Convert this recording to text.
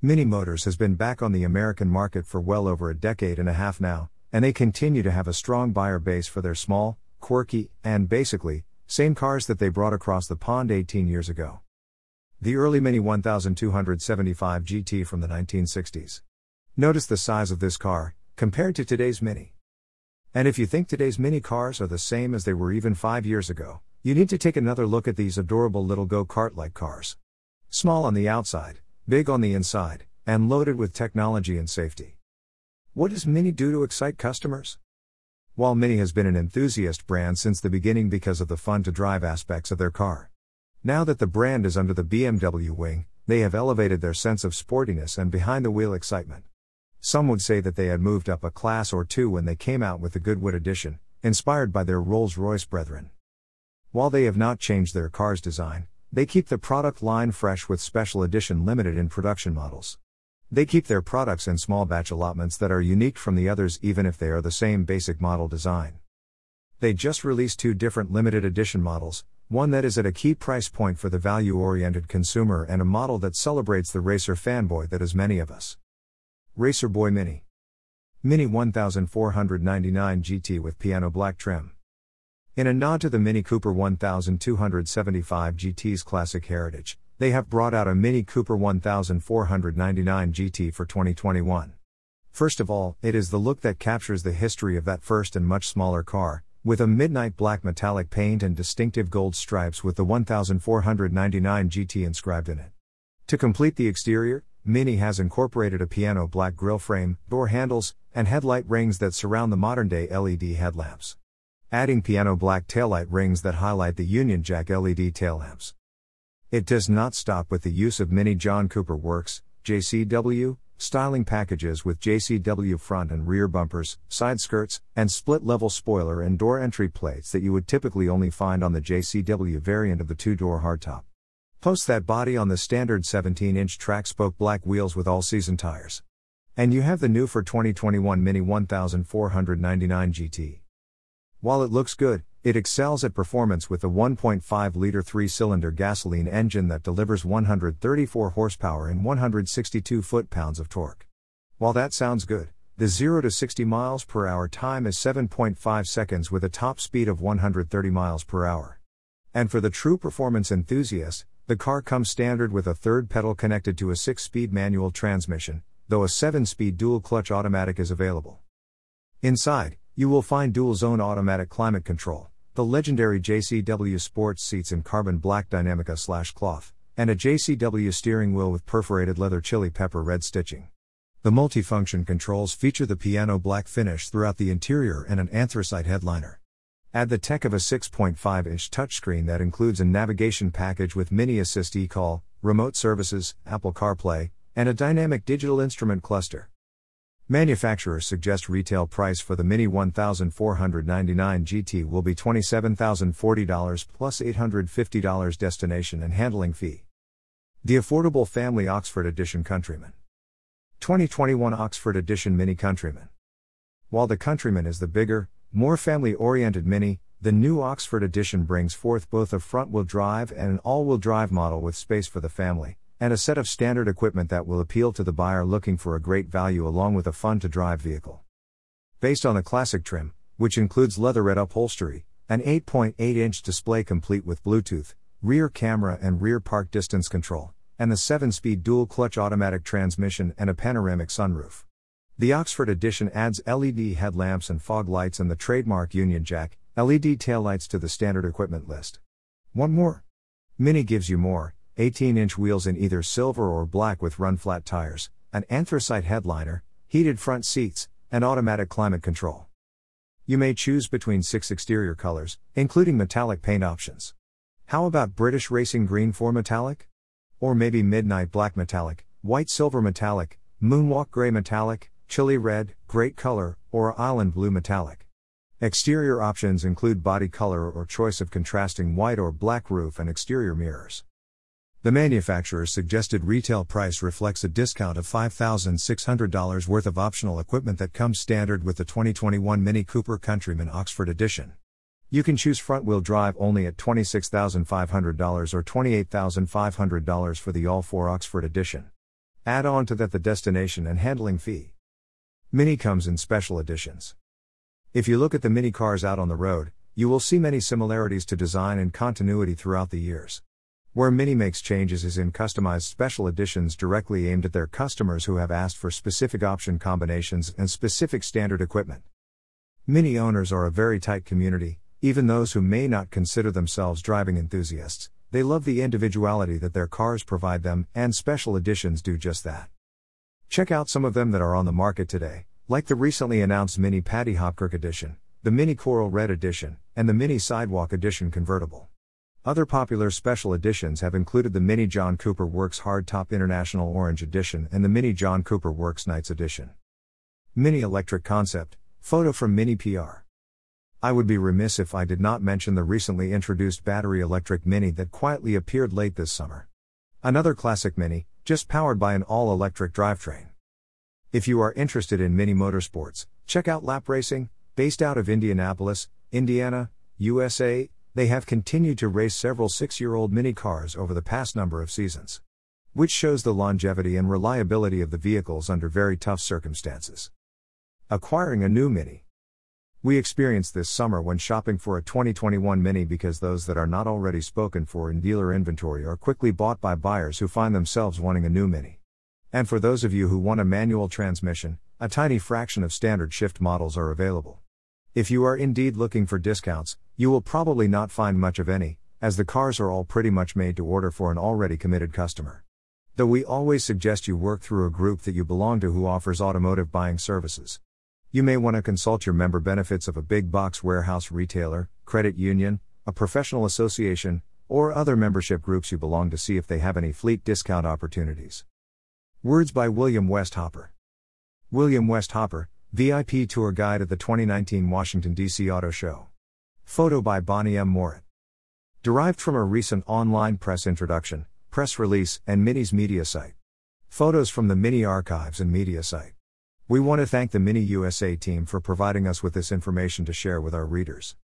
Mini Motors has been back on the American market for well over a decade and a half now, and they continue to have a strong buyer base for their small, quirky, and basically, same cars that they brought across the pond 18 years ago. The early Mini 1275 GT from the 1960s. Notice the size of this car, compared to today's Mini. And if you think today's Mini cars are the same as they were even 5 years ago, you need to take another look at these adorable little go-kart-like cars. Small on the outside, big on the inside, and loaded with technology and safety. What does Mini do to excite customers? While Mini has been an enthusiast brand since the beginning because of the fun-to-drive aspects of their car. Now that the brand is under the BMW wing, they have elevated their sense of sportiness and behind-the-wheel excitement. Some would say that they had moved up a class or two when they came out with the Goodwood Edition, inspired by their Rolls-Royce brethren. While they have not changed their car's design, they keep the product line fresh with special edition limited in production models. They keep their products in small batch allotments that are unique from the others even if they are the same basic model design. They just released two different limited edition models, one that is at a key price point for the value-oriented consumer and a model that celebrates the racer fanboy that is many of us. Racerboy Mini. Mini 1499 GT with piano black trim. In a nod to the Mini Cooper 1275 GT's classic heritage, they have brought out a Mini Cooper 1499 GT for 2021. First of all, it is the look that captures the history of that first and much smaller car, with a midnight black metallic paint and distinctive gold stripes with the 1499 GT inscribed in it. To complete the exterior, Mini has incorporated a piano black grille frame, door handles, and headlight rings that surround the modern-day LED headlamps. Adding piano black taillight rings that highlight the Union Jack LED tail lamps. It does not stop with the use of Mini John Cooper Works, JCW, styling packages with JCW front and rear bumpers, side skirts, and split-level spoiler and door entry plates that you would typically only find on the JCW variant of the two-door hardtop. Post that body on the standard 17-inch track spoke black wheels with all-season tires. And you have the new for 2021 Mini 1499 GT. While it looks good, it excels at performance with the 1.5-liter three-cylinder gasoline engine that delivers 134 horsepower and 162 foot-pounds of torque. While that sounds good, the 0 to 60 miles per hour time is 7.5 seconds with a top speed of 130 miles per hour. And for the true performance enthusiast, the car comes standard with a third pedal connected to a 6-speed manual transmission, though a 7-speed dual-clutch automatic is available. Inside, you will find dual-zone automatic climate control, the legendary JCW sports seats in carbon black Dynamica/cloth, and a JCW steering wheel with perforated leather chili pepper red stitching. The multifunction controls feature the piano black finish throughout the interior and an anthracite headliner. Add the tech of a 6.5-inch touchscreen that includes a navigation package with Mini Assist eCall, remote services, Apple CarPlay, and a dynamic digital instrument cluster. Manufacturers suggest retail price for the Mini 1499 GT will be $27,040 plus $850 destination and handling fee. The affordable family Oxford Edition Countryman. 2021 Oxford Edition Mini Countryman. While the Countryman is the bigger, more family-oriented Mini, the new Oxford Edition brings forth both a front-wheel drive and an all-wheel drive model with space for the family, and a set of standard equipment that will appeal to the buyer looking for a great value along with a fun-to-drive vehicle. Based on the classic trim, which includes leatherette upholstery, an 8.8-inch display complete with Bluetooth, rear camera and rear park distance control, and the 7-speed dual-clutch automatic transmission and a panoramic sunroof. The Oxford Edition adds LED headlamps and fog lights and the trademark Union Jack LED taillights to the standard equipment list. One more. Mini gives you more. 18-inch wheels in either silver or black with run-flat tires, an anthracite headliner, heated front seats, and automatic climate control. You may choose between 6 exterior colors, including metallic paint options. How about British Racing Green 4 metallic? Or maybe Midnight Black metallic, White Silver metallic, Moonwalk Grey metallic, Chili Red, Great Color, or Island Blue metallic. Exterior options include body color or choice of contrasting white or black roof and exterior mirrors. The manufacturer's suggested retail price reflects a discount of $5,600 worth of optional equipment that comes standard with the 2021 Mini Cooper Countryman Oxford Edition. You can choose front-wheel drive only at $26,500 or $28,500 for the all-4 Oxford Edition. Add on to that the destination and handling fee. Mini comes in special editions. If you look at the Mini cars out on the road, you will see many similarities to design and continuity throughout the years. Where Mini makes changes is in customized special editions directly aimed at their customers who have asked for specific option combinations and specific standard equipment. Mini owners are a very tight community. Even those who may not consider themselves driving enthusiasts, they love the individuality that their cars provide them, and special editions do just that. Check out some of them that are on the market today, like the recently announced Mini Paddy Hopkirk Edition, the Mini Coral Red Edition, and the Mini Sidewalk Edition convertible. Other popular special editions have included the Mini John Cooper Works Hardtop International Orange Edition and the Mini John Cooper Works Nights Edition. Mini Electric Concept, photo from Mini PR. I would be remiss if I did not mention the recently introduced battery electric Mini that quietly appeared late this summer. Another classic Mini, just powered by an all-electric drivetrain. If you are interested in Mini Motorsports, check out Lap Racing. Based out of Indianapolis, Indiana, USA, they have continued to race several 6-year-old Mini cars over the past number of seasons, which shows the longevity and reliability of the vehicles under very tough circumstances. Acquiring a new Mini. We experienced this summer when shopping for a 2021 Mini because those that are not already spoken for in dealer inventory are quickly bought by buyers who find themselves wanting a new Mini. And for those of you who want a manual transmission, a tiny fraction of standard shift models are available. If you are indeed looking for discounts, you will probably not find much of any, as the cars are all pretty much made to order for an already committed customer. Though we always suggest you work through a group that you belong to who offers automotive buying services. You may want to consult your member benefits of a big box warehouse retailer, credit union, a professional association, or other membership groups you belong to see if they have any fleet discount opportunities. Words by William Westhopper. William Westhopper, VIP Tour Guide at the 2019 Washington, D.C. Auto Show. Photo by Bonnie M. Morit. Derived from a recent online press introduction, press release, and Mini's media site. Photos from the Mini archives and media site. We want to thank the Mini USA team for providing us with this information to share with our readers.